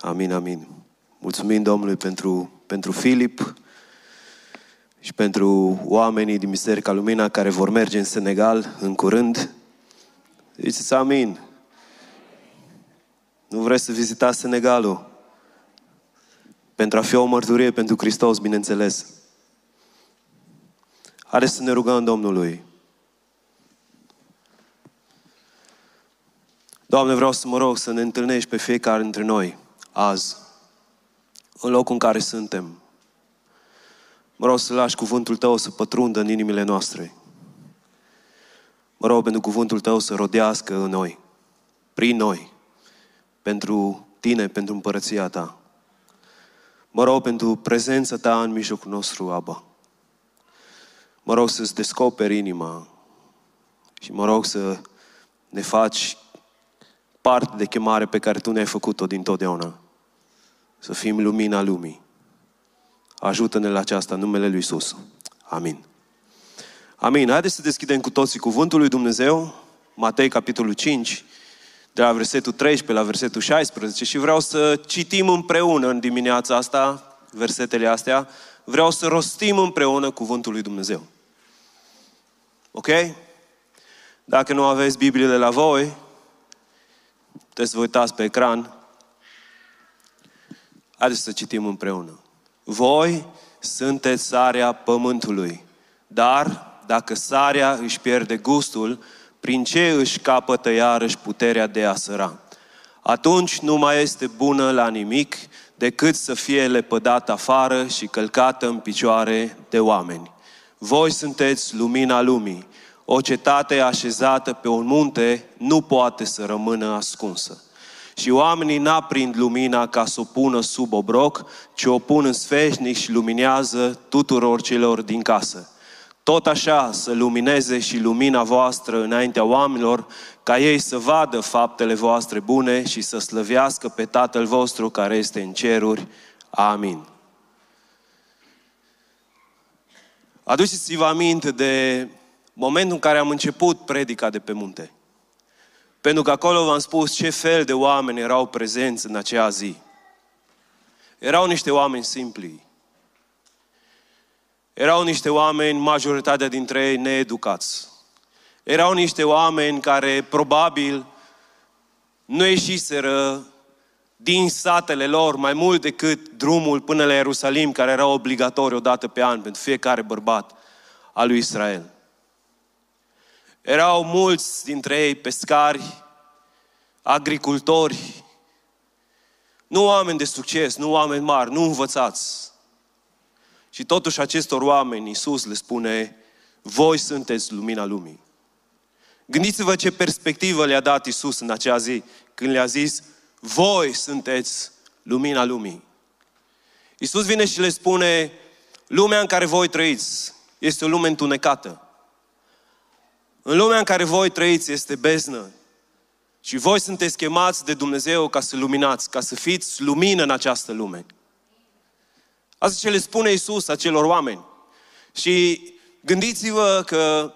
Amin, amin. Mulțumim Domnului pentru Filip și pentru oamenii din Biserica Lumina care vor merge în Senegal în curând. Ziceți amin. Nu vreți să vizitați Senegalul? Pentru a fi o mărturie pentru Hristos, bineînțeles. Haideți să ne rugăm Domnului. Doamne, vreau să mă rog să ne întâlnești pe fiecare dintre noi, azi, în locul în care suntem. Mă rog să lași cuvântul Tău să pătrundă în inimile noastre. Mă rog pentru cuvântul Tău să rodească în noi, prin noi, pentru Tine, pentru împărăția Ta. Mă rog pentru prezența Ta în mijlocul nostru, Abba. Mă rog să-ți descoperi inima și mă rog să ne faci parte de chemare pe care Tu ne-ai făcut-o dintotdeauna. Să fim lumina lumii. Ajută-ne la aceasta, în numele Lui Iisus. Amin. Amin. Haideți să deschidem cu toții cuvântul lui Dumnezeu, Matei, capitolul 5, de la versetul 13 la versetul 16 și vreau să citim împreună în dimineața asta, versetele astea, vreau să rostim împreună cuvântul lui Dumnezeu. Ok? Dacă nu aveți Bibliile la voi, puteți să vă uitați pe ecran. Haideți să citim împreună. Voi sunteți sarea pământului, dar dacă sarea își pierde gustul, prin ce își capătă iarăși puterea de a săra? Atunci nu mai este bună la nimic decât să fie lepădată afară și călcată în picioare de oameni. Voi sunteți lumina lumii. O cetate așezată pe un munte nu poate să rămână ascunsă. Și oamenii n-aprind lumina ca să o pună sub obroc, ci o pun în sfeșnic și luminează tuturor celor din casă. Tot așa să lumineze și lumina voastră înaintea oamenilor, ca ei să vadă faptele voastre bune și să slăvească pe Tatăl vostru care este în ceruri. Amin. Aduceți-vă aminte de momentul în care am început predica de pe munte. Pentru că acolo v-am spus ce fel de oameni erau prezenți în acea zi. Erau niște oameni simpli. Erau niște oameni, majoritatea dintre ei, needucați. Erau niște oameni care probabil nu ieșiseră din satele lor mai mult decât drumul până la Ierusalim, care era obligatoriu o dată pe an pentru fiecare bărbat al lui Israel. Erau mulți dintre ei pescari, agricultori, nu oameni de succes, nu oameni mari, nu învățați. Și totuși acestor oameni, Iisus le spune, voi sunteți lumina lumii. Gândiți-vă ce perspectivă le-a dat Iisus în acea zi, când le-a zis, voi sunteți lumina lumii. Iisus vine și le spune, lumea în care voi trăiți este o lume întunecată. În lumea în care voi trăiți este beznă. Și voi sunteți chemați de Dumnezeu ca să luminați, ca să fiți lumină în această lume. Asta ce le spune Iisus acelor oameni. Și gândiți-vă că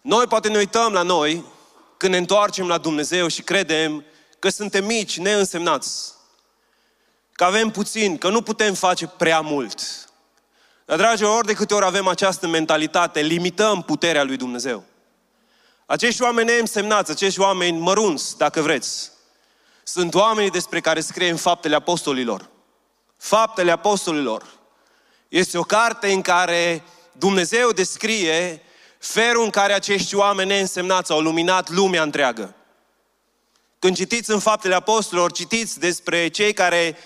noi poate ne uităm la noi când ne întoarcem la Dumnezeu și credem că suntem mici, neînsemnați. Că avem puțin, că nu putem face prea mult. Dar, dragilor, ori de câte ori avem această mentalitate, limităm puterea lui Dumnezeu. Acești oameni neînsemnați, acești oameni mărunți, dacă vreți, sunt oamenii despre care scrie în Faptele Apostolilor. Faptele Apostolilor este o carte în care Dumnezeu descrie felul în care acești oameni neînsemnați au luminat lumea întreagă. Când citiți în Faptele Apostolilor, citiți despre cei care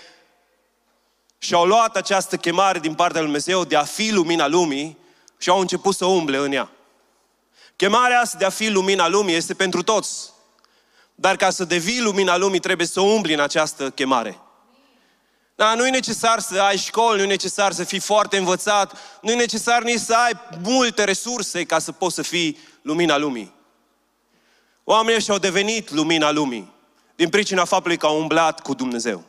și-au luat această chemare din partea lui Dumnezeu de a fi lumina lumii și au început să umble în ea. Chemarea asta de a fi lumina lumii este pentru toți. Dar ca să devii lumina lumii trebuie să umbli în această chemare. Da, nu e necesar să ai școli, nu e necesar să fii foarte învățat, nu e necesar nici să ai multe resurse ca să poți să fii lumina lumii. Oamenii ăștia au devenit lumina lumii din pricina faptului că au umblat cu Dumnezeu.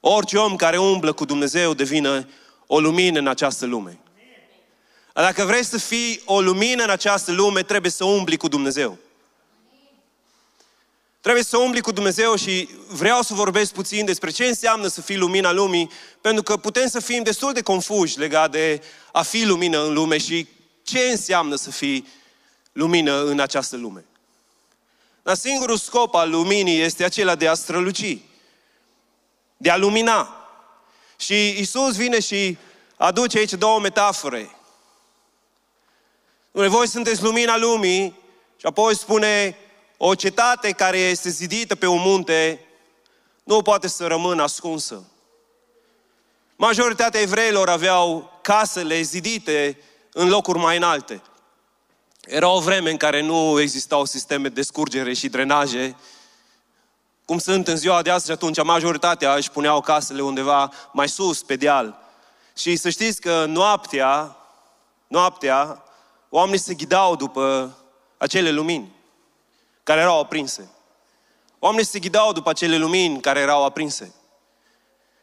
Orice om care umblă cu Dumnezeu devine o lumină în această lume. Dacă vrei să fii o lumină în această lume, trebuie să umbli cu Dumnezeu. Trebuie să umbli cu Dumnezeu și vreau să vorbesc puțin despre ce înseamnă să fii lumina lumii, pentru că putem să fim destul de confuși legat de a fi lumină în lume și ce înseamnă să fii lumină în această lume. Dar singurul scop al luminii este acela de a străluci, de a lumina. Și Iisus vine și aduce aici două metafore. Voi sunteți lumina lumii și apoi spune: o cetate care este zidită pe un munte nu poate să rămână ascunsă. Majoritatea evreilor aveau casele zidite în locuri mai înalte. Era o vreme în care nu existau sisteme de scurgere și drenaje, cum sunt în ziua de astăzi. Atunci majoritatea își puneau casele undeva mai sus, pe deal. Și să știți că noaptea, oamenii se ghidau după acele lumini care erau aprinse. Oamenii se ghidau după acele lumini care erau aprinse.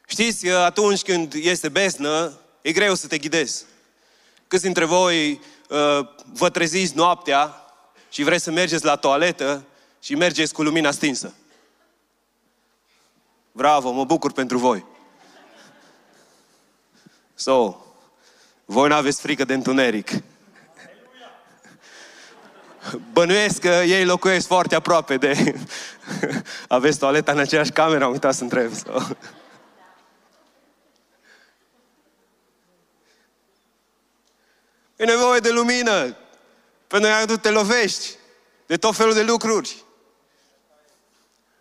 Știți că atunci când este beznă, e greu să te ghidezi. Câți dintre voi vă treziți noaptea și vreți să mergeți la toaletă și mergeți cu lumina stinsă? Bravo, mă bucur pentru voi. So, voi n-aveți frică de întuneric. Bănuiesc că ei locuiesc foarte aproape de... Aveți toaleta în aceeași cameră? Am uitat să întreb. E nevoie de lumină, pentru că tu te lovești de tot felul de lucruri.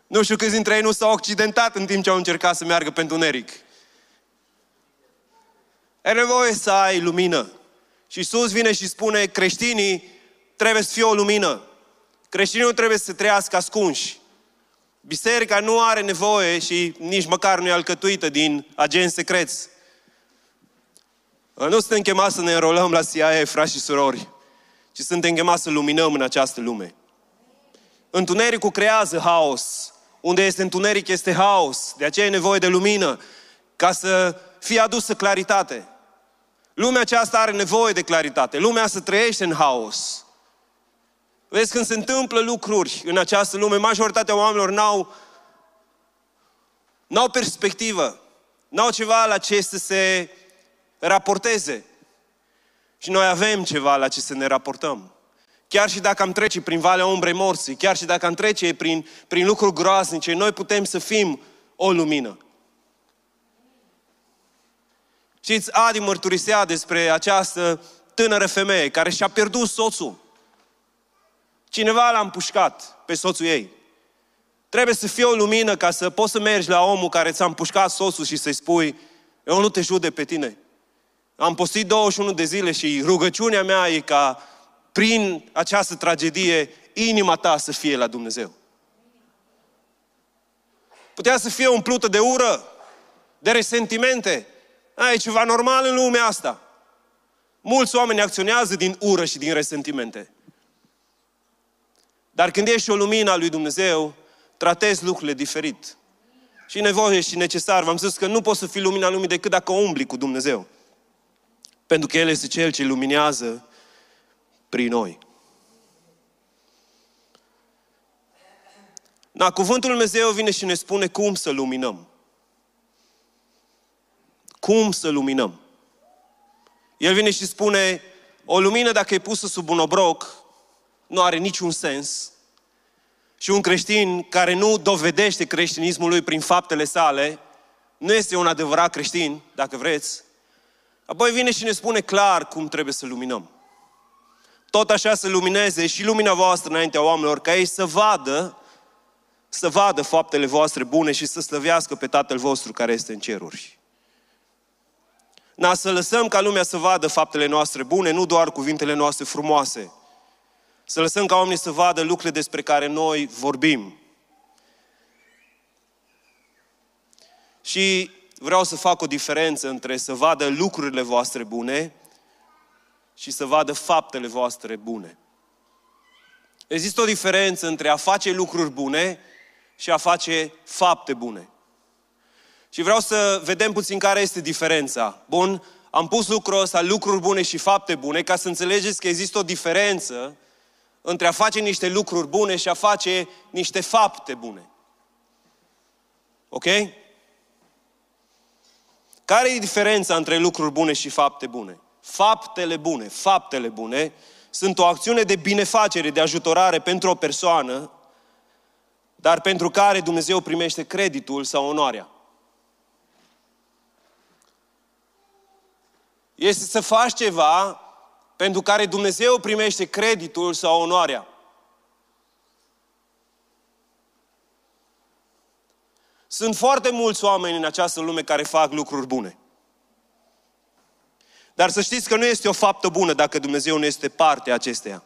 Nu știu câți dintre ei nu s-au accidentat în timp ce au încercat să meargă pe întuneric. E nevoie să ai lumină. Și Iisus vine și spune: creștinii trebuie să fie o lumină. Creștinii nu trebuie să trăiască ascunși. Biserica nu are nevoie și nici măcar nu e alcătuită din agenți secreți. Nu suntem chemați să ne înrolăm la CIA, frați și surori, ci suntem chemați să luminăm în această lume. Întunericul creează haos. Unde este întuneric este haos. De aceea e nevoie de lumină, ca să fie adusă claritate. Lumea aceasta are nevoie de claritate. Lumea se trăiește în haos. Vezi, când se întâmplă lucruri în această lume, majoritatea oamenilor n-au perspectivă, n-au ceva la ce să se raporteze. Și noi avem ceva la ce să ne raportăm. Chiar și dacă am trece prin valea umbrei morții, chiar și dacă am trece prin lucruri groaznice, noi putem să fim o lumină. Știți, Adi mărturisea despre această tânără femeie care și-a pierdut soțul. Cineva l-a împușcat pe soțul ei. Trebuie să fie o lumină ca să poți să mergi la omul care ți-a împușcat soțul și să-i spui: eu nu te judec pe tine. Am postit 21 de zile și rugăciunea mea e ca prin această tragedie inima ta să fie la Dumnezeu. Putea să fie umplută de ură, de resentimente. E ceva normal în lumea asta. Mulți oameni acționează din ură și din resentimente. Dar când ești o lumină a lui Dumnezeu, tratezi lucrurile diferit. Și nevoie și necesar. V-am zis că nu poți să fii lumina lumii decât dacă umbli cu Dumnezeu. Pentru că El este Cel ce luminează prin noi. Da, cuvântul lui Dumnezeu vine și ne spune cum să luminăm. Cum să luminăm? El vine și spune: o lumină, dacă e pusă sub un obroc, nu are niciun sens. Și un creștin care nu dovedește creștinismul lui prin faptele sale nu este un adevărat creștin, dacă vreți. Apoi vine și ne spune clar cum trebuie să luminăm. Tot așa să lumineze și lumina voastră înaintea oamenilor, ca ei să vadă faptele voastre bune și să slăvească pe Tatăl vostru care este în ceruri. Să lăsăm ca lumea să vadă faptele noastre bune, nu doar cuvintele noastre frumoase. Să lăsăm ca oamenii să vadă lucrurile despre care noi vorbim. Și vreau să fac o diferență între să vadă lucrurile voastre bune și să vadă faptele voastre bune. Există o diferență între a face lucruri bune și a face fapte bune. Și vreau să vedem puțin care este diferența. Bun, am pus lucrul ăsta, lucruri bune și fapte bune, ca să înțelegeți că există o diferență între a face niște lucruri bune și a face niște fapte bune. Ok? Care e diferența între lucruri bune și fapte bune? Faptele bune sunt o acțiune de binefacere, de ajutorare pentru o persoană, dar pentru care Dumnezeu primește creditul sau onoarea. Este să faci ceva pentru care Dumnezeu primește creditul sau onoarea. Sunt foarte mulți oameni în această lume care fac lucruri bune. Dar să știți că nu este o faptă bună dacă Dumnezeu nu este parte acesteia.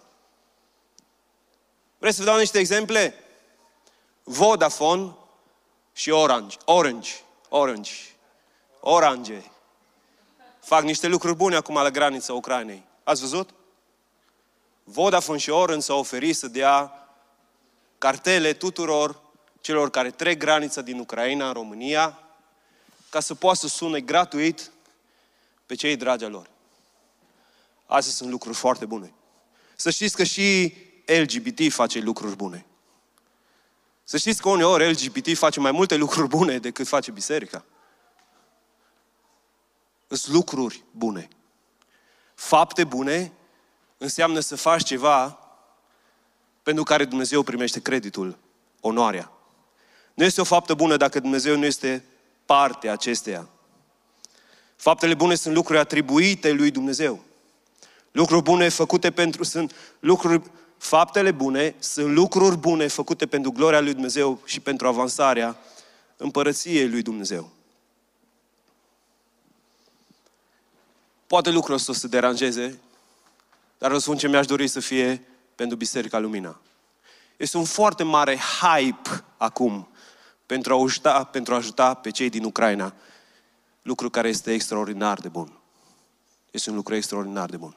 Vreți să vă dau niște exemple? Vodafone și Orange. Fac niște lucruri bune acum la granița Ucrainei. Ați văzut? Vodafone și Orange s-au oferit să dea cartele tuturor celor care trec granița din Ucraina în România ca să poată să sune gratuit pe cei dragi ai lor. Astea sunt lucruri foarte bune. Să știți că și LGBT face lucruri bune. Să știți că uneori LGBT face mai multe lucruri bune decât face biserica. Sunt lucruri bune. Fapte bune înseamnă să faci ceva pentru care Dumnezeu primește creditul, onoarea. Nu este o faptă bună dacă Dumnezeu nu este parte acesteia. Faptele bune sunt lucruri atribuite lui Dumnezeu. Lucruri bune făcute pentru... Faptele bune sunt lucruri bune făcute pentru gloria lui Dumnezeu și pentru avansarea împărăției lui Dumnezeu. Poate lucrul ăsta o să deranjeze, dar vă spun ce mi-aș dori să fie pentru Biserica Lumina. Este un foarte mare hype acum pentru a ajuta pe cei din Ucraina. Lucru care este extraordinar de bun. Este un lucru extraordinar de bun.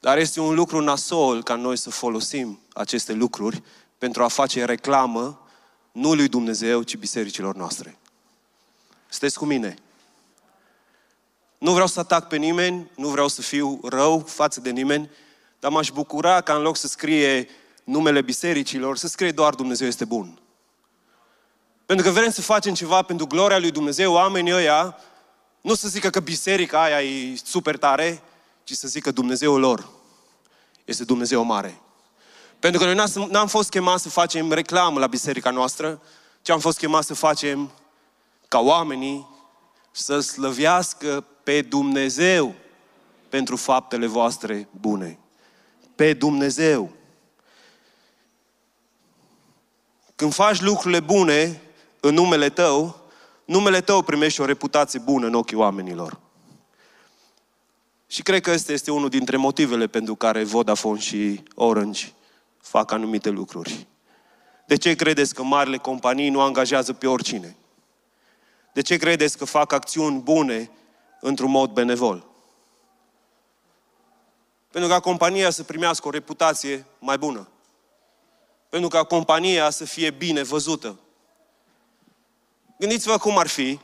Dar este un lucru nasol ca noi să folosim aceste lucruri pentru a face reclamă nu lui Dumnezeu, ci bisericilor noastre. Sunteți cu mine? Nu vreau să atac pe nimeni, nu vreau să fiu rău față de nimeni, dar m-aș bucura ca în loc să scrie numele bisericilor, să scrie doar Dumnezeu este bun. Pentru că vrem să facem ceva pentru gloria lui Dumnezeu, oamenii ăia nu să zică că biserica aia e super tare, ci să zică Dumnezeul lor este Dumnezeu mare. Pentru că noi n-am fost chemați să facem reclamă la biserica noastră, ci am fost chemați să facem ca oamenii să slăvească pe Dumnezeu pentru faptele voastre bune. Pe Dumnezeu. Când faci lucrurile bune în numele tău, numele tău primește o reputație bună în ochii oamenilor. Și cred că ăsta este unul dintre motivele pentru care Vodafone și Orange fac anumite lucruri. De ce credeți că marile companii nu angajează pe oricine? De ce credeți că fac acțiuni bune într-un mod benevol? Pentru ca compania să primească o reputație mai bună. Pentru ca compania să fie bine văzută. Gândiți-vă cum ar fi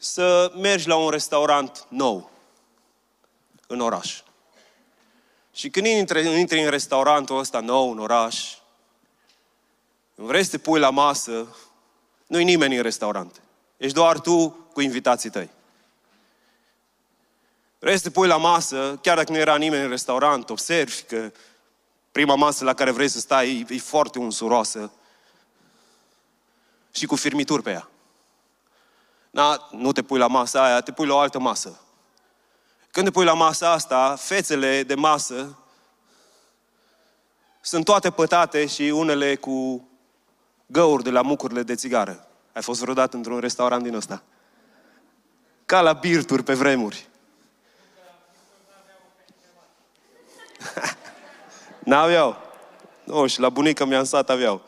să mergi la un restaurant nou în oraș. Și când intri în restaurantul ăsta nou în oraș, vrei să te pui la masă, nu-i nimeni în restaurant. Ești doar tu cu invitații tăi. Vrei să te pui la masă, chiar dacă nu era nimeni în restaurant, observi că prima masă la care vrei să stai e foarte unsuroasă și cu firmituri pe ea. Nu te pui la masa aia, te pui la o altă masă. Când te pui la masa asta, fețele de masă sunt toate pătate și unele cu găuri de la mucurile de țigară. Ai fost vreodată într-un restaurant din ăsta? Ca la birturi pe vremuri. N-aveau. Nu, și la bunica mea în sat aveau.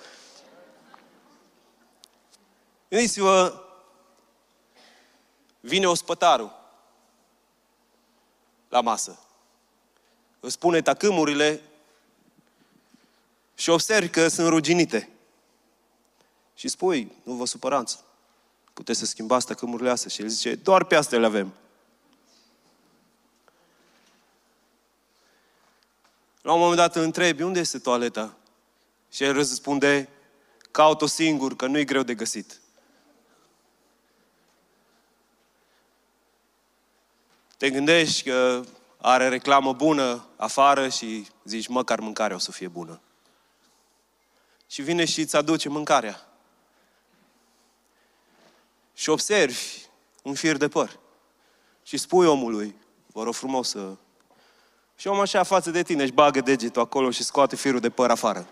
Gândiți-vă, vine ospătarul la masă. Îți pune tacâmurile și observi că sunt ruginite. Și spui, nu vă supărați, Puteți să schimbați tăcâmurile astea. Și el zice, doar pe astea le avem. La un moment dat îl întrebi, unde este toaleta? Și el răspunde, caut-o singur, că nu-i greu de găsit. Te gândești că are reclamă bună afară și zici, măcar mâncarea o să fie bună. Și vine și îți aduce mâncarea. Și observi un fir de păr. Și spui omului, vă rog frumos să... Și omul așa față de tine își bagă degetul acolo și scoate firul de păr afară.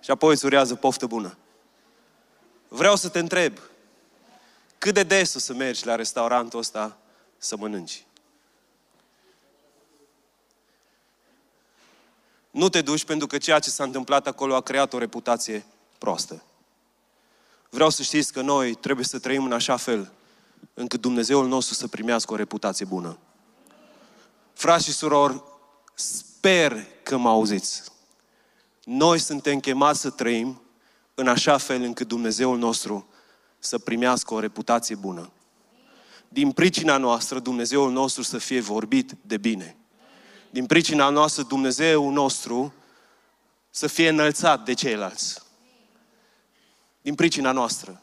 Și apoi îți urează poftă bună. Vreau să te întreb, cât de des o să mergi la restaurantul ăsta să mănânci? Nu te duci pentru că ceea ce s-a întâmplat acolo a creat o reputație proastă. Vreau să știți că noi trebuie să trăim în așa fel încât Dumnezeul nostru să primească o reputație bună. Frați și surori, sper că mă auziți. Noi suntem chemați să trăim în așa fel încât Dumnezeul nostru să primească o reputație bună. Din pricina noastră, Dumnezeul nostru să fie vorbit de bine. Din pricina noastră, Dumnezeul nostru să fie înălțat de ceilalți. Din pricina noastră.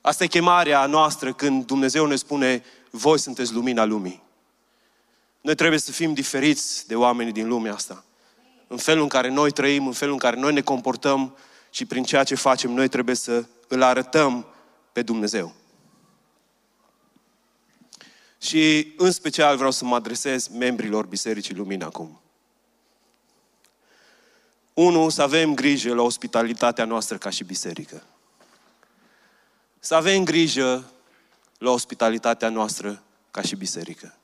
Asta e chemarea noastră când Dumnezeu ne spune, voi sunteți lumina lumii. Noi trebuie să fim diferiți de oamenii din lumea asta. În felul în care noi trăim, în felul în care noi ne comportăm și prin ceea ce facem, noi trebuie să îl arătăm pe Dumnezeu. Și în special vreau să mă adresez membrilor Bisericii Lumina acum. 1. Să avem grijă la ospitalitatea noastră ca și biserică. Să avem grijă la ospitalitatea noastră ca și biserică.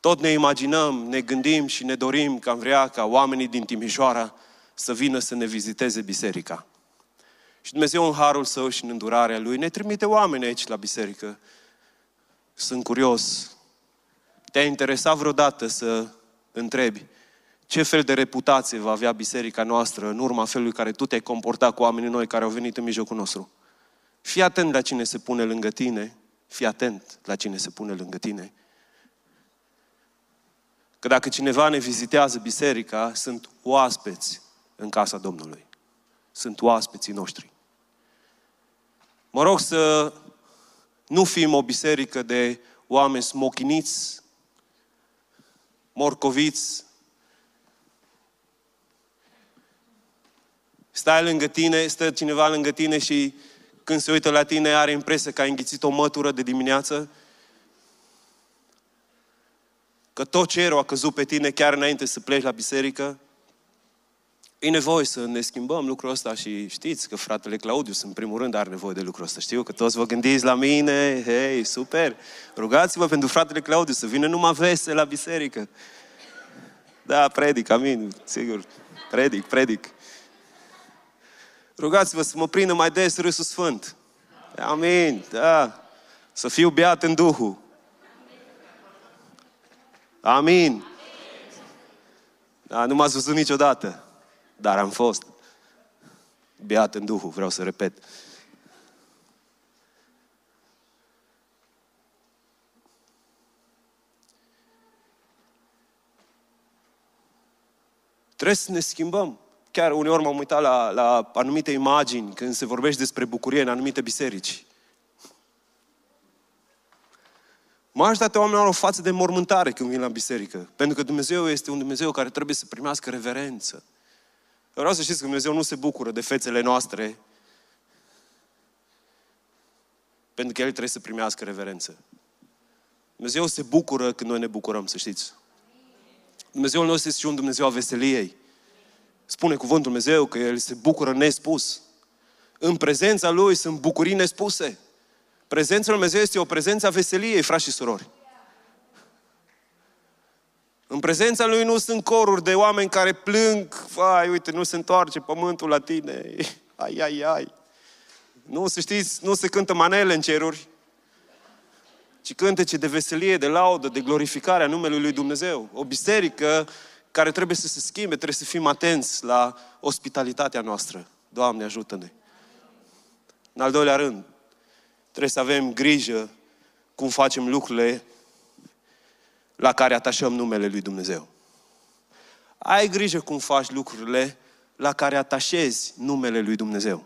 Tot ne imaginăm, ne gândim și ne dorim că am vrea ca oamenii din Timișoara să vină să ne viziteze biserica. Și Dumnezeu în harul Său și în îndurarea Lui ne trimite oameni aici la biserică. Sunt curios. Te-a interesat vreodată să întrebi ce fel de reputație va avea biserica noastră în urma felului care tu te-ai comportat cu oamenii noi care au venit în mijlocul nostru? Fii atent la cine se pune lângă tine. Fii atent la cine se pune lângă tine. Că dacă cineva ne vizitează biserica, sunt oaspeți în casa Domnului. Sunt oaspeții noștri. Mă rog să nu fim o biserică de oameni smochiniți, morcoviți. Stai lângă tine, stă cineva lângă tine și când se uită la tine are impresia că ai înghițit o mătură de dimineață, că tot cerul a căzut pe tine chiar înainte să pleci la biserică. E nevoie să ne schimbăm lucrul ăsta și știți că fratele Claudius în primul rând are nevoie de lucrul ăsta. Știu că toți vă gândiți la mine, hei, super! Rugați-vă pentru fratele Claudius să vină numai vesel la biserică. Da, predic, amin, sigur, predic. Rugați-vă să mă prindă mai des râsul sfânt. Amin, da. Să fiu beat în Duhul. Amin. Da, nu m-ați văzut niciodată. Dar am fost beat în Duhul, vreau să repet. Trebuie să ne schimbăm. Chiar uneori m-am uitat la anumite imagini când se vorbește despre bucurie în anumite biserici. Majoritatea oamenilor au o față de mormântare când vin la biserică. Pentru că Dumnezeu este un Dumnezeu care trebuie să primească reverență. Eu vreau să știți că Dumnezeu nu se bucură de fețele noastre pentru că El trebuie să primească reverență. Dumnezeu se bucură când noi ne bucurăm, să știți. Dumnezeul nostru este și un Dumnezeu a veseliei. Spune cuvântul Dumnezeu că El se bucură nespus. În prezența Lui sunt bucurii nespuse. Prezența Lui Dumnezeu este o prezență a veseliei, frați și surori. În prezența Lui nu sunt coruri de oameni care plâng, vai, uite, nu se întoarce pământul la tine, ai. Nu, să știți, nu se cântă manele în ceruri, ci cântece de veselie, de laudă, de glorificare a numelui Lui Dumnezeu. O biserică care trebuie să se schimbe, trebuie să fim atenți la ospitalitatea noastră. Doamne, ajută-ne! În al doilea rând, trebuie să avem grijă cum facem lucrurile la care atașăm numele lui Dumnezeu. Ai grijă cum faci lucrurile la care atașezi numele lui Dumnezeu.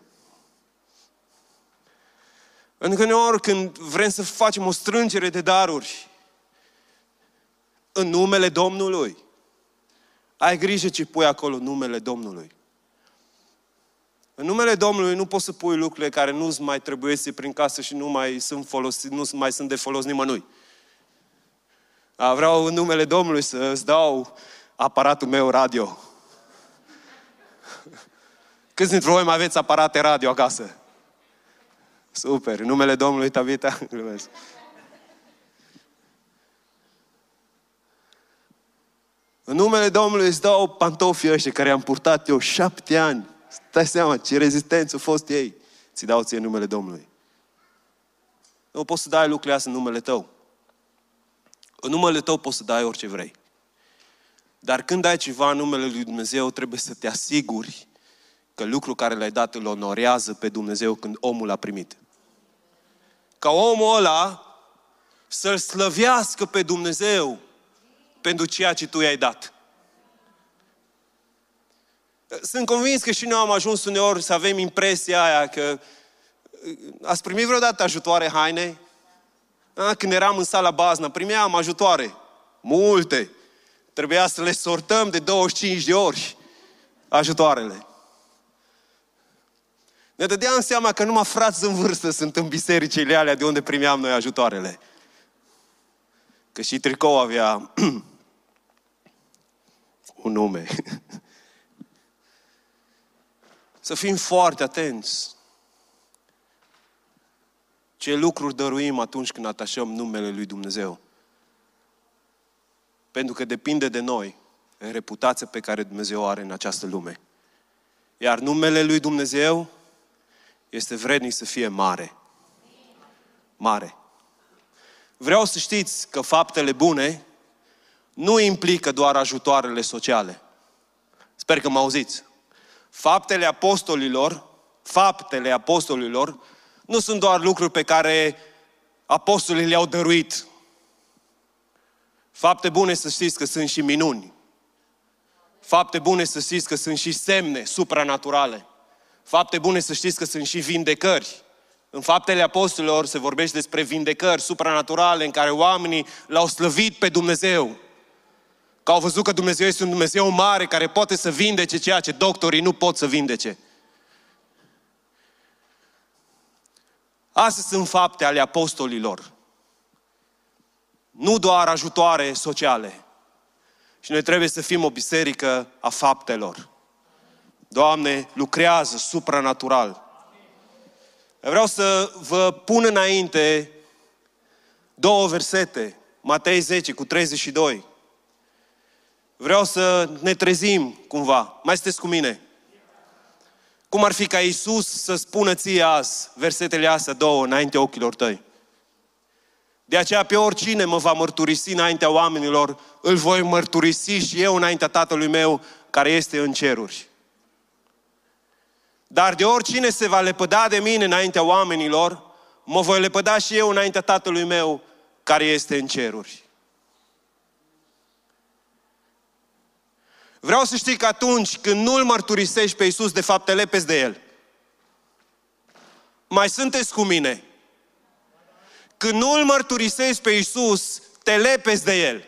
Pentru că uneori când vrem să facem o strângere de daruri în numele Domnului, ai grijă ce pui acolo, numele Domnului. În numele Domnului nu poți să pui lucrurile care nu-ți mai trebuiesc prin casă și nu mai sunt de folos nimănui. Vreau în numele Domnului să-ți dau aparatul meu radio. Câți dintre voi mai aveți aparate radio acasă? Super! În numele Domnului, Tabita, glumesc. În numele Domnului îți dau pantofii ăștia care i-am purtat eu 7 ani. Stai seama ce rezistență a fost ei. Ți dau ție numele Domnului. Nu poți să dai lucrurile astea în numele tău. În numele tău poți să dai orice vrei. Dar când dai ceva în numele lui Dumnezeu, trebuie să te asiguri că lucrul care l-ai dat îl onorează pe Dumnezeu când omul l-a primit. Ca omul ăla să-L slăvească pe Dumnezeu pentru ceea ce tu i-ai dat. Sunt convins că și noi am ajuns uneori să avem impresia aia că ați primit vreodată ajutoare haine? Când eram în sala Bazna, primeam ajutoare. Multe. Trebuia să le sortăm de 25 de ori ajutoarele. Ne dădeam seama că numai frați în vârstă sunt în bisericile alea de unde primeam noi ajutoarele. Că și tricou avea un nume. Să fim foarte atenți ce lucruri dăruim atunci când atașăm numele lui Dumnezeu. Pentru că depinde de noi reputația pe care Dumnezeu are în această lume. Iar numele lui Dumnezeu este vrednic să fie mare. Mare. Vreau să știți că faptele bune nu implică doar ajutoarele sociale. Sper că mă auziți. Faptele apostolilor nu sunt doar lucruri pe care apostolii le-au dăruit. Fapte bune să știți că sunt și minuni. Fapte bune să știți că sunt și semne supranaturale. Fapte bune să știți că sunt și vindecări. În Faptele Apostolilor se vorbește despre vindecări supranaturale în care oamenii l-au slăvit pe Dumnezeu. Că au văzut că Dumnezeu este un Dumnezeu mare care poate să vindece ceea ce doctorii nu pot să vindece. Astea sunt fapte ale apostolilor. Nu doar ajutoare sociale. Și noi trebuie să fim o biserică a faptelor. Doamne, lucrează supranatural. Vreau să vă pun înainte 2 versete. Matei 10:32. Vreau să ne trezim cumva. Mai sunteți cu mine? Cum ar fi ca Iisus să spună ție azi versetele astea 2 înaintea ochilor tăi? De aceea pe oricine mă va mărturisi înaintea oamenilor, îl voi mărturisi și eu înaintea Tatălui meu care este în ceruri. Dar de oricine se va lepăda de mine înaintea oamenilor, mă voi lepăda și eu înaintea Tatălui meu care este în ceruri. Vreau să știi că atunci când nu-L mărturisești pe Iisus, de fapt te lepezi de El. Mai sunteți cu mine? Când nu-L mărturisești pe Iisus, te lepezi de El.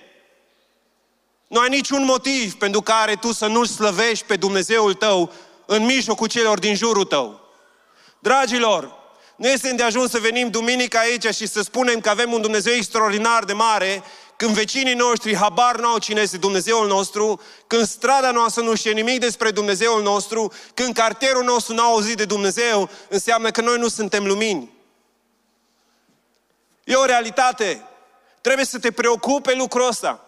Nu ai niciun motiv pentru care tu să nu-L slăvești pe Dumnezeul tău în mijlocul celor din jurul tău. Dragilor, nu este îndeajuns să venim duminică aici și să spunem că avem un Dumnezeu extraordinar de mare, când vecinii noștri habar n-au cine este Dumnezeul nostru, când strada noastră nu știe nimic despre Dumnezeul nostru, când cartierul nostru n-a auzit de Dumnezeu, înseamnă că noi nu suntem lumini. E o realitate. Trebuie să te preocupe lucrul ăsta.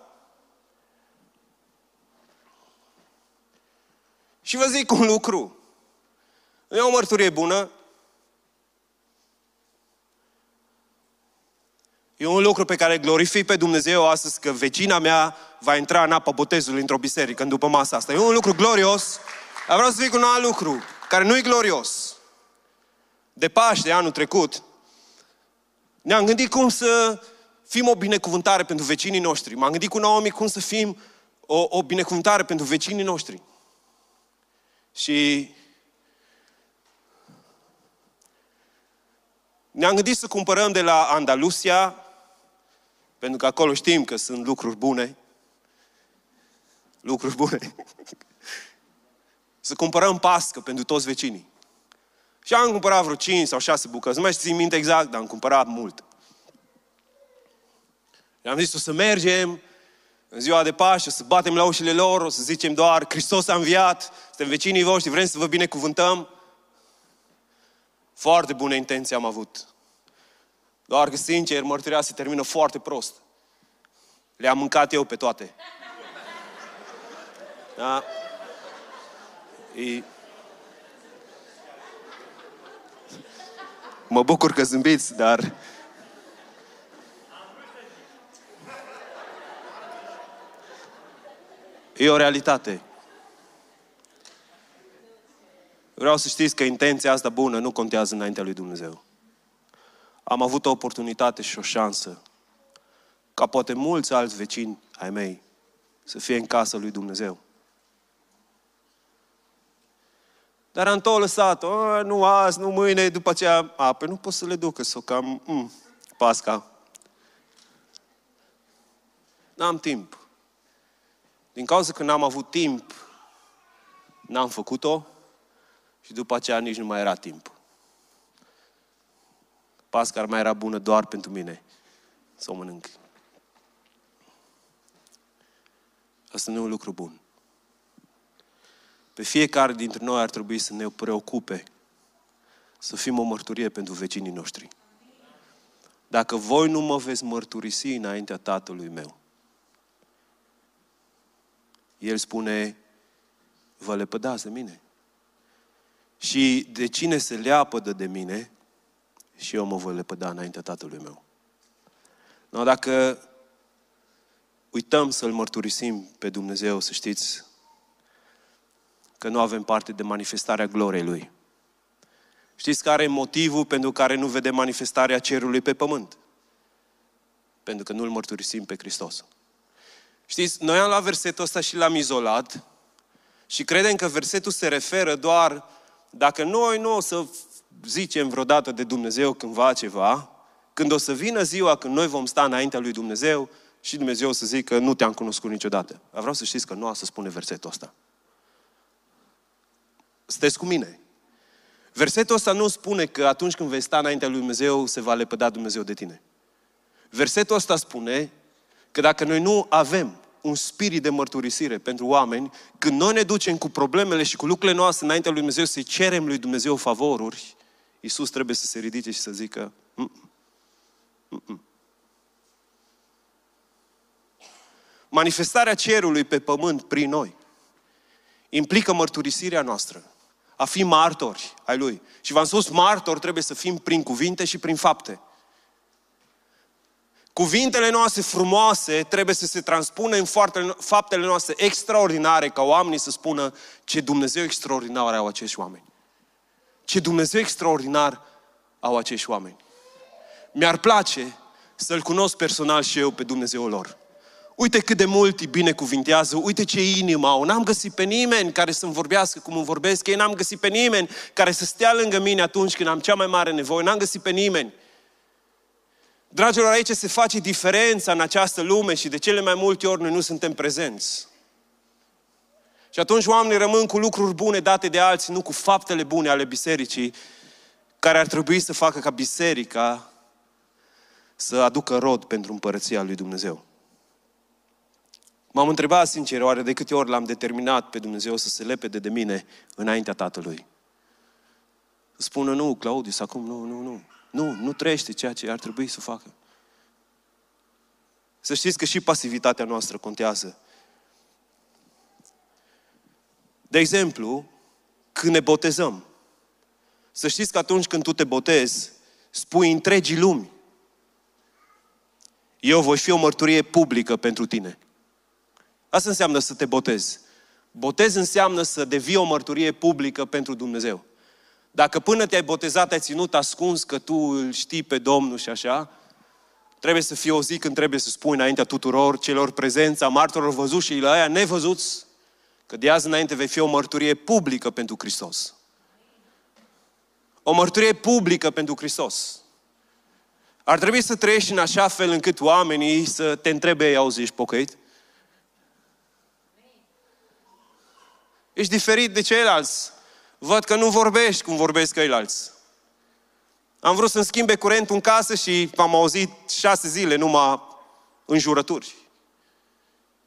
Și vă zic un lucru. Nu e o mărturie bună. E un lucru pe care glorific pe Dumnezeu astăzi că vecina mea va intra în apa botezului într-o biserică după masa asta. E un lucru glorios, dar vreau să zic un alt lucru care nu e glorios. de Paști de anul trecut, ne-am gândit cum să fim o binecuvântare pentru vecinii noștri. M-am gândit cu Naomi cum să fim o binecuvântare pentru vecinii noștri. Și ne-am gândit să cumpărăm de la Andalusia, pentru că acolo știm că sunt lucruri bune. Lucruri bune. Să cumpărăm pască pentru toți vecinii. Și am cumpărat vreo 5 sau 6 bucăți. Nu mai țin minte exact, dar am cumpărat mult. Și am zis, o să mergem în ziua de Paște, o să batem la ușile lor, o să zicem doar, Hristos a înviat, suntem vecinii voștri, vrem să vă binecuvântăm. Foarte bune intenții am avut. Doar că, sincer, mărturia se termină foarte prost. Le-am mâncat eu pe toate. Da? Mă bucur că zâmbiți, dar... E o realitate. Vreau să știți că intenția asta bună nu contează înaintea lui Dumnezeu. Am avut o oportunitate și o șansă ca poate mulți alți vecini ai mei să fie în casa lui Dumnezeu. Dar am tot lăsat, nu azi, nu mâine, după aceea, păi nu pot să le duc, sau cam, pasca. N-am timp. Din cauza că n-am avut timp, n-am făcut-o și după aceea nici nu mai era timp. Pasca ar mai era bună doar pentru mine să o mănânc. Asta nu e un lucru bun. Pe fiecare dintre noi ar trebui să ne preocupe să fim o mărturie pentru vecinii noștri. Dacă voi nu mă veți mărturisi înaintea Tatălui meu, El spune, vă lepădați de mine. Și de cine se leapădă de mine, și eu mă voi lepăda înaintea Tatălui meu. No, dacă uităm să-L mărturisim pe Dumnezeu, să știți că nu avem parte de manifestarea gloriei Lui. Știți care e motivul pentru care nu vedem manifestarea cerului pe pământ? Pentru că nu-L mărturisim pe Hristos. Știți, noi am luat versetul ăsta și l-am izolat și credem că versetul se referă doar dacă noi nu o să zicem vreodată de Dumnezeu cândva ceva, când o să vină ziua când noi vom sta înaintea lui Dumnezeu și Dumnezeu o să zică nu te-am cunoscut niciodată. Dar vreau să știți că nu asta spune versetul ăsta. Sunteți cu mine. Versetul ăsta nu spune că atunci când vei sta înaintea lui Dumnezeu se va lepăda Dumnezeu de tine. Versetul ăsta spune că dacă noi nu avem un spirit de mărturisire pentru oameni, când noi ne ducem cu problemele și cu lucrurile noastre înaintea lui Dumnezeu să-i cerem lui Dumnezeu favoruri, Iisus trebuie să se ridice și să zică Manifestarea cerului pe pământ prin noi implică mărturisirea noastră, a fi martori ai Lui. Și v-am spus, martori trebuie să fim prin cuvinte și prin fapte. Cuvintele noastre frumoase trebuie să se transpună în faptele noastre extraordinare, ca oamenii să spună ce Dumnezeu extraordinar au acești oameni. Ce Dumnezeu extraordinar au acești oameni. Mi-ar place să-L cunosc personal și eu pe Dumnezeul lor. Uite cât de mult îi binecuvintează, uite ce inimă au. N-am găsit pe nimeni care să-mi vorbească cum îmi vorbesc ei, n-am găsit pe nimeni care să stea lângă mine atunci când am cea mai mare nevoie, n-am găsit pe nimeni. Dragilor, aici se face diferența în această lume și de cele mai multe ori noi nu suntem prezenți. Și atunci oamenii rămân cu lucruri bune date de alții, nu cu faptele bune ale bisericii, care ar trebui să facă ca biserica să aducă rod pentru împărăția lui Dumnezeu. M-am întrebat sincer, oare de câte ori l-am determinat pe Dumnezeu să se lepede de mine înaintea Tatălui? Spună, nu, Claudius, acum nu. Nu trăiește ceea ce ar trebui să facă. Să știți că și pasivitatea noastră contează. De exemplu, când ne botezăm, să știți că atunci când tu te botezi, spui întregii lumi, eu voi fi o mărturie publică pentru tine. Asta înseamnă să te botezi. Botez înseamnă să devii o mărturie publică pentru Dumnezeu. Dacă până te-ai botezat, ai ținut ascuns că tu îl știi pe Domnul și așa, trebuie să fie o zi când trebuie să spui înaintea tuturor, celor prezenți, a martorilor văzuți și la aia nevăzuți, că de azi înainte vei fi o mărturie publică pentru Hristos. O mărturie publică pentru Hristos. Ar trebui să trăiești în așa fel încât oamenii să te întrebe, auzi, ești pocăit? Ești diferit de ceilalți. Văd că nu vorbești cum vorbesc ceilalți. Am vrut să-mi schimbe curentul în casă și am auzit 6 zile numai înjurături.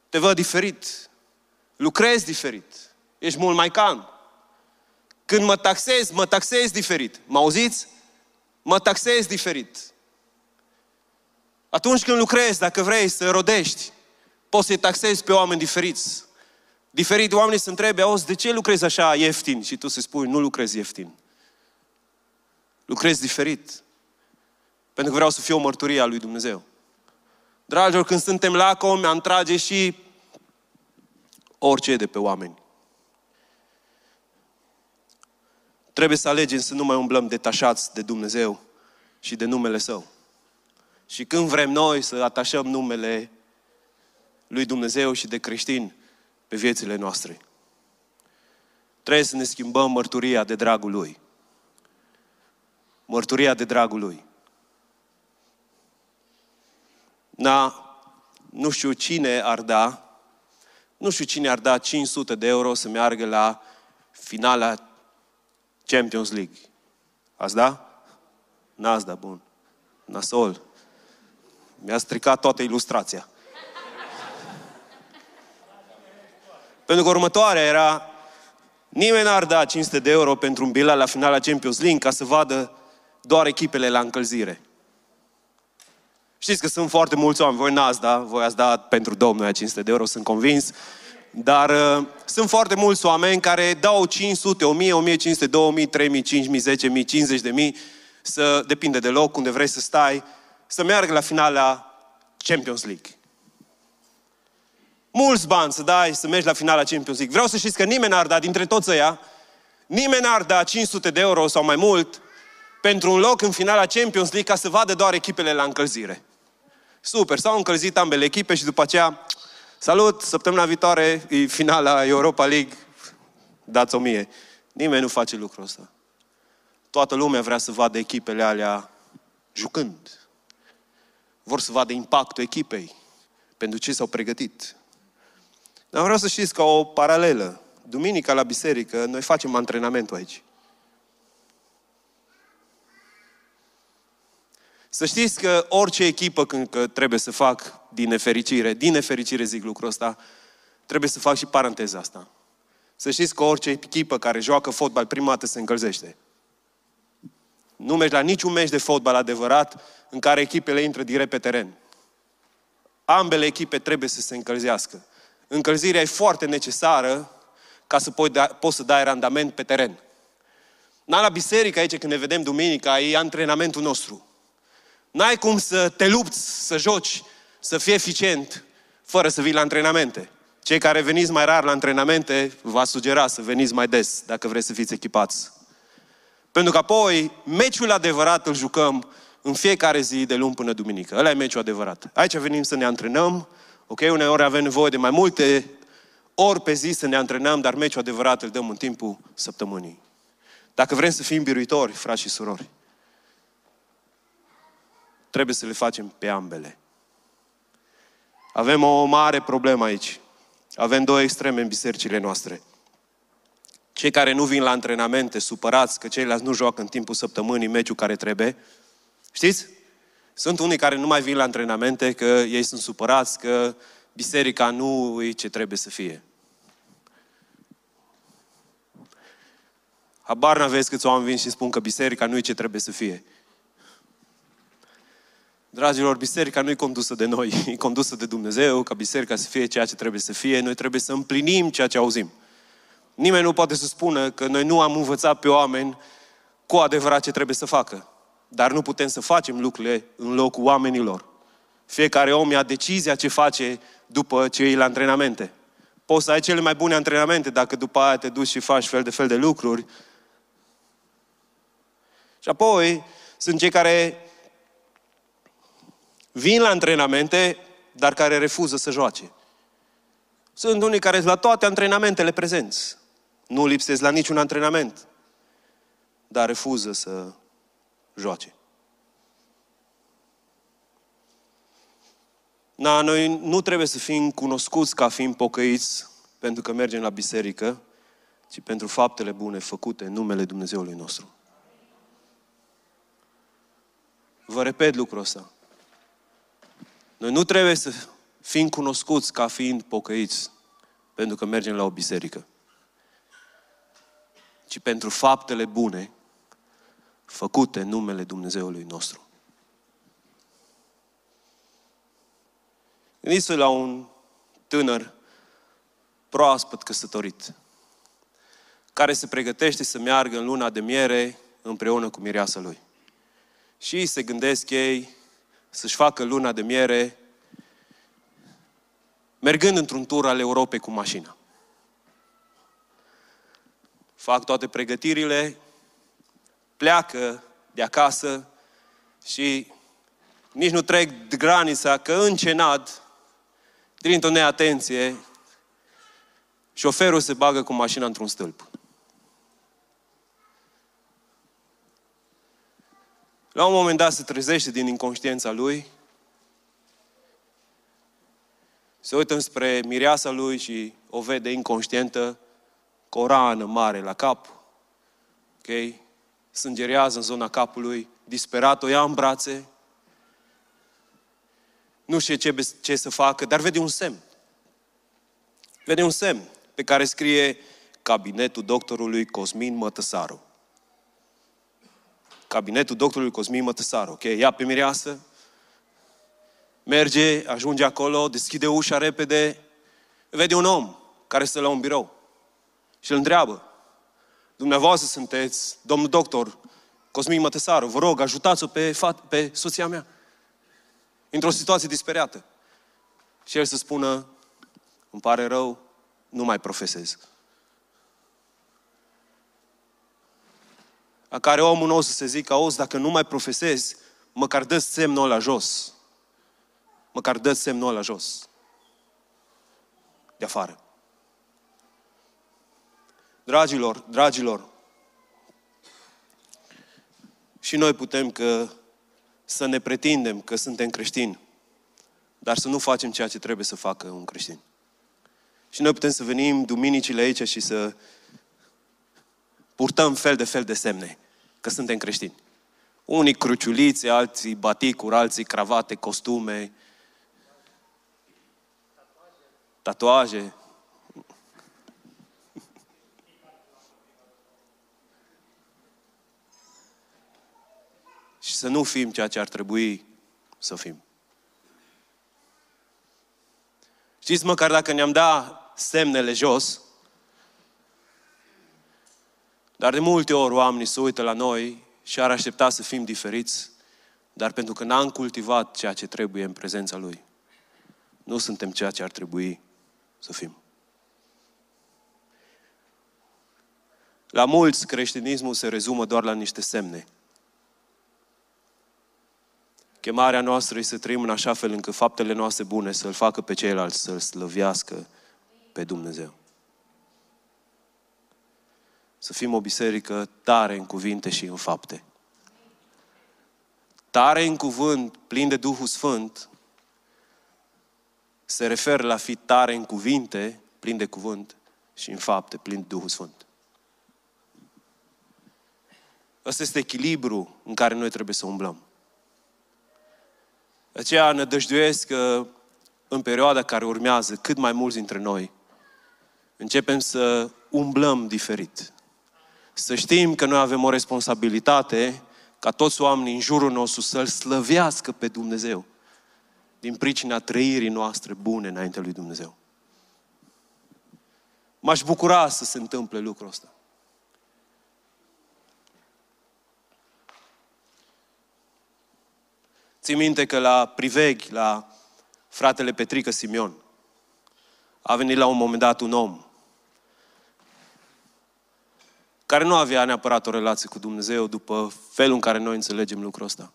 Te văd diferit. Lucrezi diferit. Ești mult mai calm. Când mă taxez diferit. Mă auziți? Mă taxez diferit. Atunci când lucrezi, dacă vrei să rodești, poți să-i taxezi pe oameni diferiți. Diferit, oamenii se întrebe, auzi, de ce lucrezi așa ieftin? Și tu să spui, nu lucrezi ieftin. Lucrezi diferit. Pentru că vreau să fiu o mărturie a lui Dumnezeu. Dragilor, când suntem lacomi, am trage și orice de pe oameni. Trebuie să alegem să nu mai umblăm detașați de Dumnezeu și de numele Său. Și când vrem noi să atașăm numele lui Dumnezeu și de creștin pe viețile noastre, trebuie să ne schimbăm mărturia de dragul Lui. Mărturia de dragul Lui. Nu știu cine ar da, €500 să meargă la finala Champions League. Ați da? N-ați da, bun. Nasol. Mi-a stricat toată ilustrația. Pentru că următoarea era, nimeni n-ar da €500 pentru un bilet la finala Champions League ca să vadă doar echipele la încălzire. Știți că sunt foarte mulți oameni, voi n-ați da, voi ați dat pentru Domnul aia €500, sunt convins, dar sunt foarte mulți oameni care dau 500, 1000, 1500, 2000, 3000, 5000, 10000, 50000, să depinde de loc, unde vrei să stai, să meargă la finala Champions League. Mulți bani să dai, să mergi la finala Champions League. Vreau să știți că nimeni n-ar da, dintre toți ăia, nimeni n-ar da €500 sau mai mult pentru un loc în finala Champions League ca să vadă doar echipele la încălzire. Super, s-au încălzit ambele echipe și după aceea, salut, săptămâna viitoare e finala Europa League, dați 1000. Nimeni nu face lucrul ăsta. Toată lumea vrea să vadă echipele alea jucând. Vor să vadă impactul echipei, pentru ce s-au pregătit. Dar vreau să știți că o paralelă. Duminica la biserică, noi facem antrenamentul aici. Să știți că orice echipă, că trebuie să fac, din nefericire zic lucrul ăsta, trebuie să fac și paranteza asta. Să știți că orice echipă care joacă fotbal prima dată se încălzește. Nu mergi la niciun meci de fotbal adevărat în care echipele intră direct pe teren. Ambele echipe trebuie să se încălzească. Încălzirea e foarte necesară ca să poți să dai randament pe teren. La biserică aici, când ne vedem duminica, e antrenamentul nostru. N-ai cum să te lupți, să joci, să fii eficient, fără să vii la antrenamente. Cei care veniți mai rar la antrenamente, v-aș sugera să veniți mai des, dacă vreți să fiți echipați. Pentru că apoi, meciul adevărat îl jucăm în fiecare zi, de luni până duminică. Ăla e meciul adevărat. Aici venim să ne antrenăm, ok, uneori avem nevoie de mai multe ori pe zi să ne antrenăm, dar meciul adevărat îl dăm în timpul săptămânii. Dacă vrem să fim biruitori, frați și surori, trebuie să le facem pe ambele. Avem o mare problemă aici. Avem două extreme în bisericile noastre. Cei care nu vin la antrenamente, supărați că ceilalți nu joacă în timpul săptămânii meciul care trebuie. Știți? Sunt unii care nu mai vin la antrenamente, că ei sunt supărați, că biserica nu e ce trebuie să fie. Habar n-aveți câți oameni vin și spun că biserica nu e ce trebuie să fie. Dragilor, biserica nu e condusă de noi, e condusă de Dumnezeu, ca biserica să fie ceea ce trebuie să fie, noi trebuie să împlinim ceea ce auzim. Nimeni nu poate să spună că noi nu am învățat pe oameni cu adevărat ce trebuie să facă. Dar nu putem să facem lucrurile în locul oamenilor. Fiecare om ia decizia ce face după ce e la antrenamente. Poți să ai cele mai bune antrenamente dacă după aia te duci și faci fel de lucruri. Și apoi sunt cei care vin la antrenamente, dar care refuză să joace. Sunt unii care sunt la toate antrenamentele prezenți. Nu lipsesc la niciun antrenament, dar refuză să joace. Na, noi nu trebuie să fim cunoscuți ca fiind pocăiți pentru că mergem la biserică, ci pentru faptele bune făcute în numele Dumnezeului nostru. Vă repet lucrul ăsta. Noi nu trebuie să fim cunoscuți ca fiind pocăiți pentru că mergem la o biserică, ci pentru faptele bune făcute în numele Dumnezeului nostru. Gândiți-vă la un tânăr proaspăt căsătorit, care se pregătește să meargă în luna de miere împreună cu mireasa lui. Și se gândesc ei să-și facă luna de miere mergând într-un tur al Europei cu mașina. Fac toate pregătirile, pleacă de acasă și nici nu trec de granița, că în Cenad, dintr-o neatenție, șoferul se bagă cu mașina într-un stâlp. La un moment dat se trezește din inconștiența lui, se uită spre mireasa lui și o vede inconștientă, cu o rană mare la cap, ok? Sângerează în zona capului, disperat o ia în brațe, nu știe ce să facă, dar vede un semn. Vede un semn pe care scrie cabinetul doctorului Cosmin Mătăsaru. Cabinetul doctorului Cosmin Mătăsaru. Ok, ia pe mireasă, merge, ajunge acolo, deschide ușa repede, vede un om care stă la un birou și îl întreabă: dumneavoastră sunteți domnul doctor Cosmin Mătăsaru, vă rog, ajutați-o pe soția mea într-o situație disperată. Și el să spună: îmi pare rău, nu mai profesez. A care omul nostru se zică: auzi, dacă nu mai profesezi, măcar dă semnul ăla jos. Măcar dă semnul ăla jos. De afară. Dragilor, și noi putem să ne pretindem că suntem creștini, dar să nu facem ceea ce trebuie să facă un creștin. Și noi putem să venim duminicile aici și să purtăm fel de semne că suntem creștini. Unii cruciulițe, alții baticuri, alții cravate, costume, tatuaje. Și să nu fim ceea ce ar trebui să fim. Știți, măcar dacă ne-am dat semnele jos, dar de multe ori oamenii se uită la noi și ar aștepta să fim diferiți, dar pentru că n-am cultivat ceea ce trebuie în prezența Lui, nu suntem ceea ce ar trebui să fim. La mulți, creștinismul se rezumă doar la niște semne. Chemarea noastră este să trăim în așa fel încât faptele noastre bune să-L facă pe ceilalți să-L slăvească pe Dumnezeu. Să fim o biserică tare în cuvinte și în fapte. Tare în cuvânt, plin de Duhul Sfânt, se referă la fi tare în cuvinte, plin de cuvânt, și în fapte, plin de Duhul Sfânt. Ăsta este echilibru în care noi trebuie să umblăm. De aceea nădăjduiesc că în perioada care urmează, cât mai mulți dintre noi începem să umblăm diferit. Să știm că noi avem o responsabilitate ca toți oamenii în jurul nostru să-L slăvească pe Dumnezeu din pricina trăirii noastre bune înainte lui Dumnezeu. M-aș bucura să se întâmple lucrul ăsta. Țin minte că la Priveghi, la fratele Petrică Simion, a venit la un moment dat un om care nu avea neapărat o relație cu Dumnezeu după felul în care noi înțelegem lucrul ăsta.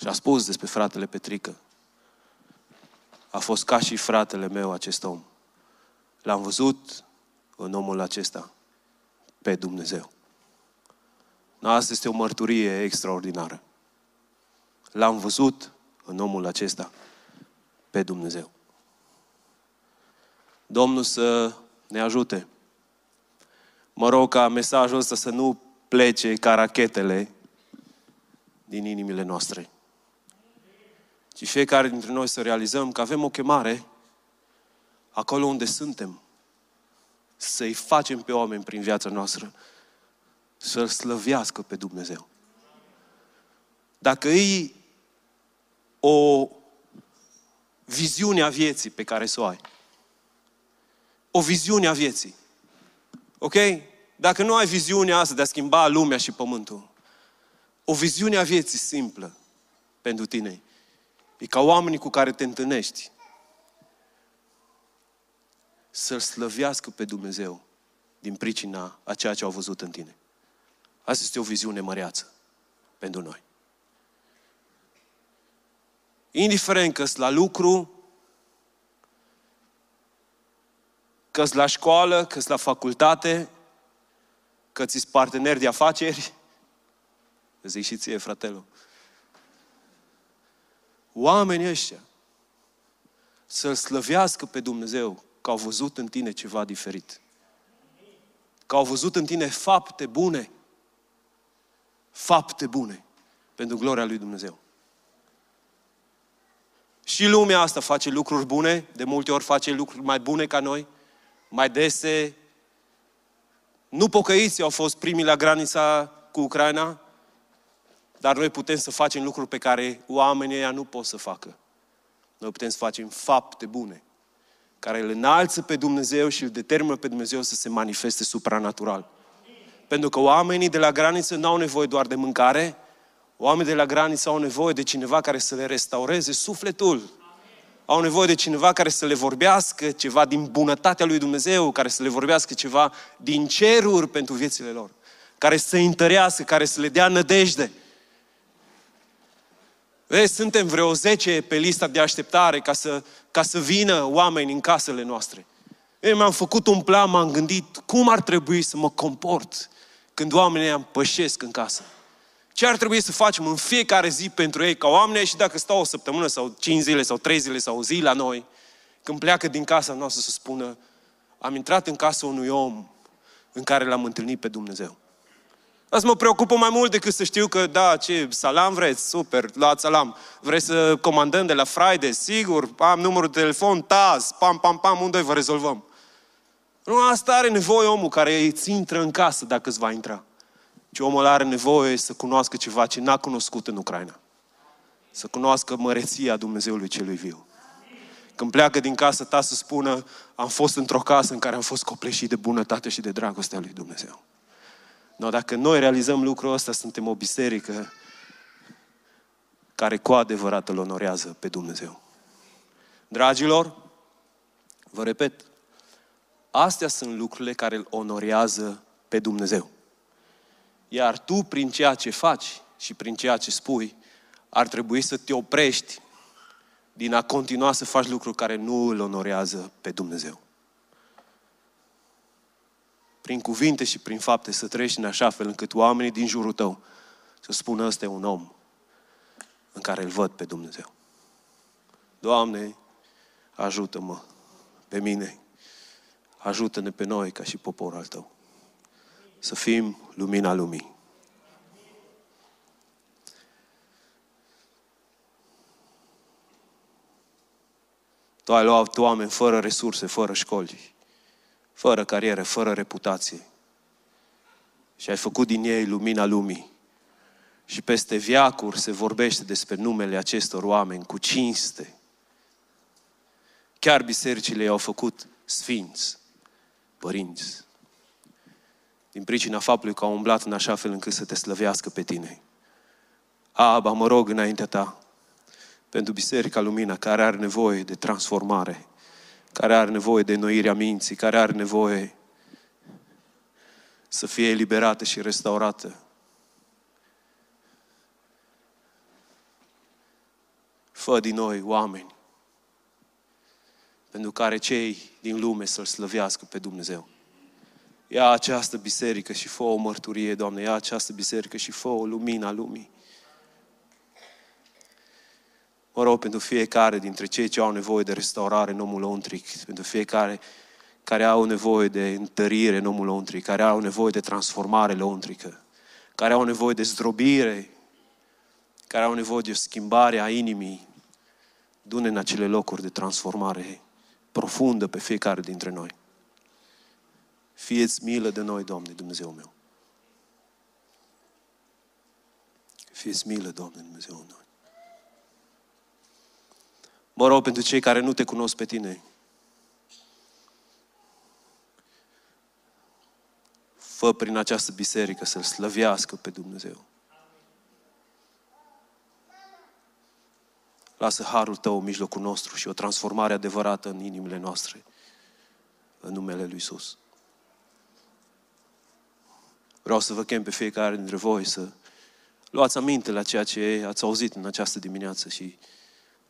Și a spus despre fratele Petrică: a fost ca și fratele meu acest om. L-am văzut în omul acesta pe Dumnezeu. Asta este o mărturie extraordinară. L-am văzut în omul acesta pe Dumnezeu. Domnul să ne ajute. Mă rog ca mesajul ăsta să nu plece ca rachetele din inimile noastre, ci fiecare dintre noi să realizăm că avem o chemare acolo unde suntem, să-i facem pe oameni prin viața noastră să-L slăvească pe Dumnezeu. Dacă e o viziune a vieții pe care să o ai, o viziune a vieții, ok? Dacă nu ai viziunea asta de a schimba lumea și pământul, o viziune a vieții simplă pentru tine e ca oamenii cu care te întâlnești să-L slăvească pe Dumnezeu din pricina a ceea ce au văzut în tine. Asta este o viziune măreață pentru noi. Indiferent că-s la lucru, că-s la școală, că-s la facultate, că ți-s parteneri de afaceri, zic și ție, fratelu. Oamenii ăștia să-L slăvească pe Dumnezeu că au văzut în tine ceva diferit. Că au văzut în tine fapte bune. Fapte bune pentru gloria lui Dumnezeu. Și lumea asta face lucruri bune, de multe ori face lucruri mai bune ca noi, mai dese. Nu pocăiți au fost primii la granița cu Ucraina, dar noi putem să facem lucruri pe care oamenii ăia nu pot să facă. Noi putem să facem fapte bune, care îl înalță pe Dumnezeu și îl determină pe Dumnezeu să se manifeste supranatural. Pentru că oamenii de la graniță nu au nevoie doar de mâncare, oamenii de la graniță au nevoie de cineva care să le restaureze sufletul. Amen. Au nevoie de cineva care să le vorbească ceva din bunătatea lui Dumnezeu, care să le vorbească ceva din ceruri pentru viețile lor, care să întărească, care să le dea nădejde. Vezi, suntem vreo 10 pe lista de așteptare ca să vină oameni în casele noastre. Eu mi-am făcut un plan, m-am gândit cum ar trebui să mă comport când oamenii îmi pășesc în casă. Ce ar trebui să facem în fiecare zi pentru ei, ca oamenii, și dacă stau o săptămână sau 5 zile sau 3 zile sau o zi la noi, când pleacă din casa noastră să spună: am intrat în casa unui om în care l-am întâlnit pe Dumnezeu. Asta mă preocupă mai mult decât să știu că, da, ce salam vreți? Super, luați salam. Vreți să comandăm de la Friday? Sigur, am numărul de telefon, taz, pam, pam, pam, unde vă rezolvăm? Nu, asta are nevoie omul care îți intră în casă, dacă îți va intra. Ci omul are nevoie să cunoască ceva ce n-a cunoscut în Ucraina. Să cunoască măreția Dumnezeului Celui Viu. Când pleacă din casă ta să spună: am fost într-o casă în care am fost copleșit de bunătate și de dragostea lui Dumnezeu. No, dacă noi realizăm lucrul ăsta, suntem o biserică care cu adevărat îl onorează pe Dumnezeu. Dragilor, vă repet, astea sunt lucrurile care îl onorează pe Dumnezeu. Iar tu, prin ceea ce faci și prin ceea ce spui, ar trebui să te oprești din a continua să faci lucruri care nu îl onorează pe Dumnezeu. Prin cuvinte și prin fapte să treci în așa fel încât oamenii din jurul tău să spună: ăsta e un om în care îl văd pe Dumnezeu. Doamne, ajută-mă pe mine, ajută-ne pe noi ca și popor al Tău să fim lumina lumii. Tu ai luat oameni fără resurse, fără școli, fără carieră, fără reputație. Și ai făcut din ei lumina lumii. Și peste veacuri se vorbește despre numele acestor oameni cu cinste. Chiar bisericile i-au făcut sfinți, părinți. Din pricina faptului că au umblat în așa fel încât să te slăvească pe tine. Abba, mă rog înaintea ta pentru Biserica Lumina, care are nevoie de transformare, care are nevoie de înnoirea minții, care are nevoie să fie eliberată și restaurată. Fă din noi oameni pentru care cei din lume să-L slăvească pe Dumnezeu. Ia această biserică și fă o mărturie, Doamne, ia această biserică și fă o lumină a lumii. Mă rog pentru fiecare dintre cei ce au nevoie de restaurare în omul lăuntric, pentru fiecare care au nevoie de întărire în omul lăuntric, care au nevoie de transformare lăuntrică, care au nevoie de zdrobire, care au nevoie de o schimbare a inimii, du-ne în acele locuri de transformare profundă pe fiecare dintre noi. Fie-ți milă de noi, Doamne, Dumnezeu meu. Fie-ți milă, Doamne, Dumnezeu meu. Mă rog pentru cei care nu te cunosc pe tine. Fă prin această biserică să-L slăvească pe Dumnezeu. Lasă harul Tău în mijlocul nostru și o transformare adevărată în inimile noastre. În numele Lui Iisus. Vreau să vă chem pe fiecare dintre voi să luați aminte la ceea ce ați auzit în această dimineață și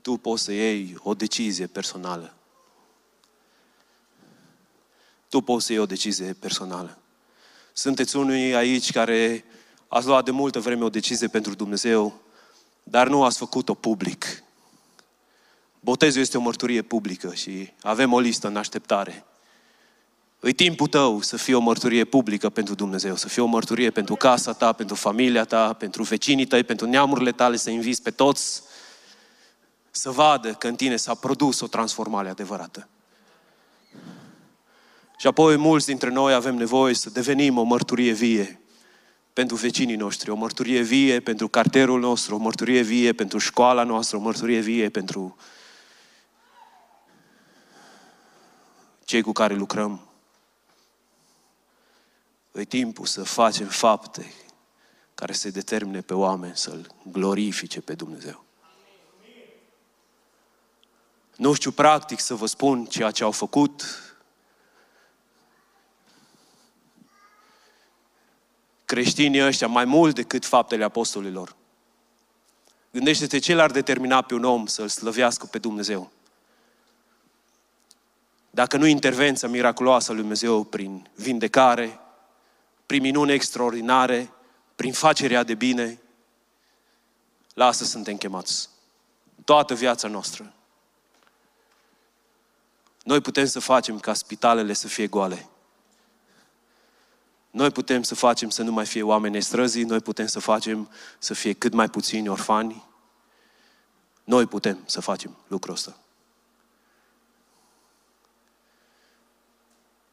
tu poți să iei o decizie personală. Tu poți să iei o decizie personală. Sunteți unii aici care ați luat de multă vreme o decizie pentru Dumnezeu, dar nu ați făcut-o public. Botezul este o mărturie publică și avem o listă în așteptare. E timpul tău să fie o mărturie publică pentru Dumnezeu, să fie o mărturie pentru casa ta, pentru familia ta, pentru vecinii tăi, pentru neamurile tale, să inviți pe toți să vadă că în tine s-a produs o transformare adevărată. Și apoi mulți dintre noi avem nevoie să devenim o mărturie vie pentru vecinii noștri, o mărturie vie pentru cartierul nostru, o mărturie vie pentru școala noastră, o mărturie vie pentru cei cu care lucrăm. E timpul să facem fapte care să determine pe oameni să-L glorifice pe Dumnezeu. Nu știu practic să vă spun ceea ce au făcut. Creștinii ăștia mai mult decât faptele apostolilor. Gândește-te ce l-ar determina pe un om să-L slăvească pe Dumnezeu. Dacă nu intervenția miraculoasă a Lui Dumnezeu prin vindecare, prin minune extraordinare, prin facerea de bine, la asta suntem chemați. Toată viața noastră. Noi putem să facem ca spitalele să fie goale. Noi putem să facem să nu mai fie oameni străzi, noi putem să facem să fie cât mai puțini orfani. Noi putem să facem lucrul ăsta.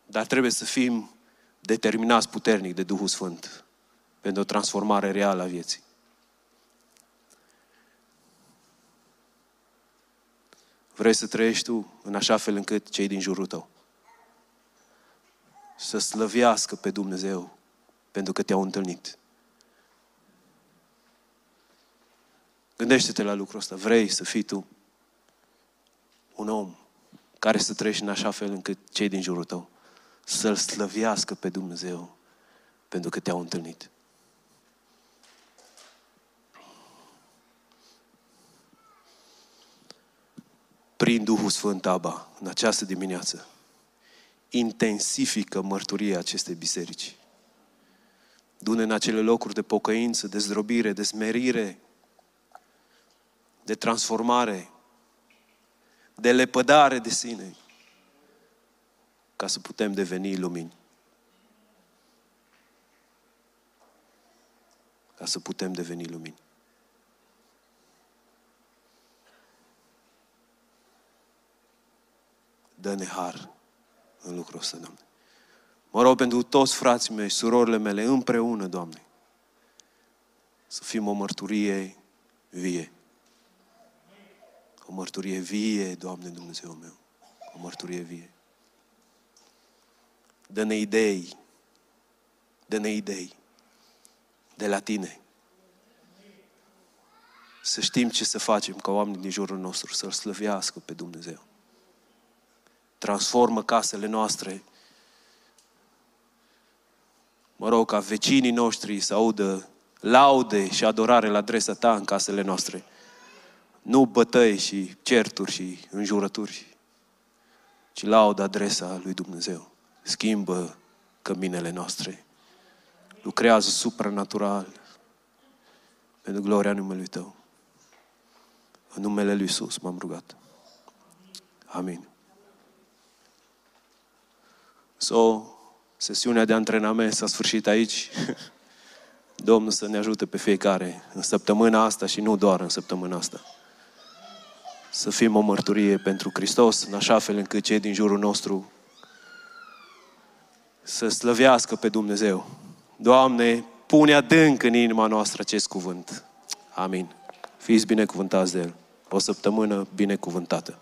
Dar trebuie să fim determinați puternic de Duhul Sfânt pentru o transformare reală a vieții. Vrei să trăiești tu în așa fel încât cei din jurul tău să slăvească pe Dumnezeu pentru că te-au întâlnit. Gândește-te la lucrul ăsta. Vrei să fii tu un om care să trăiești în așa fel încât cei din jurul tău să-L slăvească pe Dumnezeu pentru că te-au întâlnit. Prin Duhul Sfânt, Abba, în această dimineață, intensifică mărturia acestei biserici. Du-ne în acele locuri de pocăință, de zdrobire, de smerire, de transformare, de lepădare de sine, ca să putem deveni lumini. Ca să putem deveni lumini. Dă-ne har în lucrul ăsta, Doamne. Mă rog pentru toți frații mei, surorile mele, împreună, Doamne, să fim o mărturie vie. O mărturie vie, Doamne Dumnezeu meu. O mărturie vie. Dă-ne idei. Dă-ne idei. De la Tine. Să știm ce să facem ca oamenii din jurul nostru să-L slăvească pe Dumnezeu. Transformă casele noastre. Mă rog ca vecinii noștri să audă laude și adorare la adresa ta în casele noastre. Nu bătăi și certuri și înjurături, ci laudă adresa lui Dumnezeu. Schimbă căminele noastre. Lucrează supranatural pentru gloria numelui Tău. În numele Lui Iisus m-am rugat. Amin. So, sesiunea de antrenament s-a sfârșit aici. Domnul să ne ajute pe fiecare în săptămâna asta și nu doar în săptămâna asta. Să fim o mărturie pentru Hristos, în așa fel încât cei din jurul nostru să slăvească pe Dumnezeu. Doamne, pune adânc în inima noastră acest cuvânt. Amin. Fiți binecuvântați de El. O săptămână binecuvântată.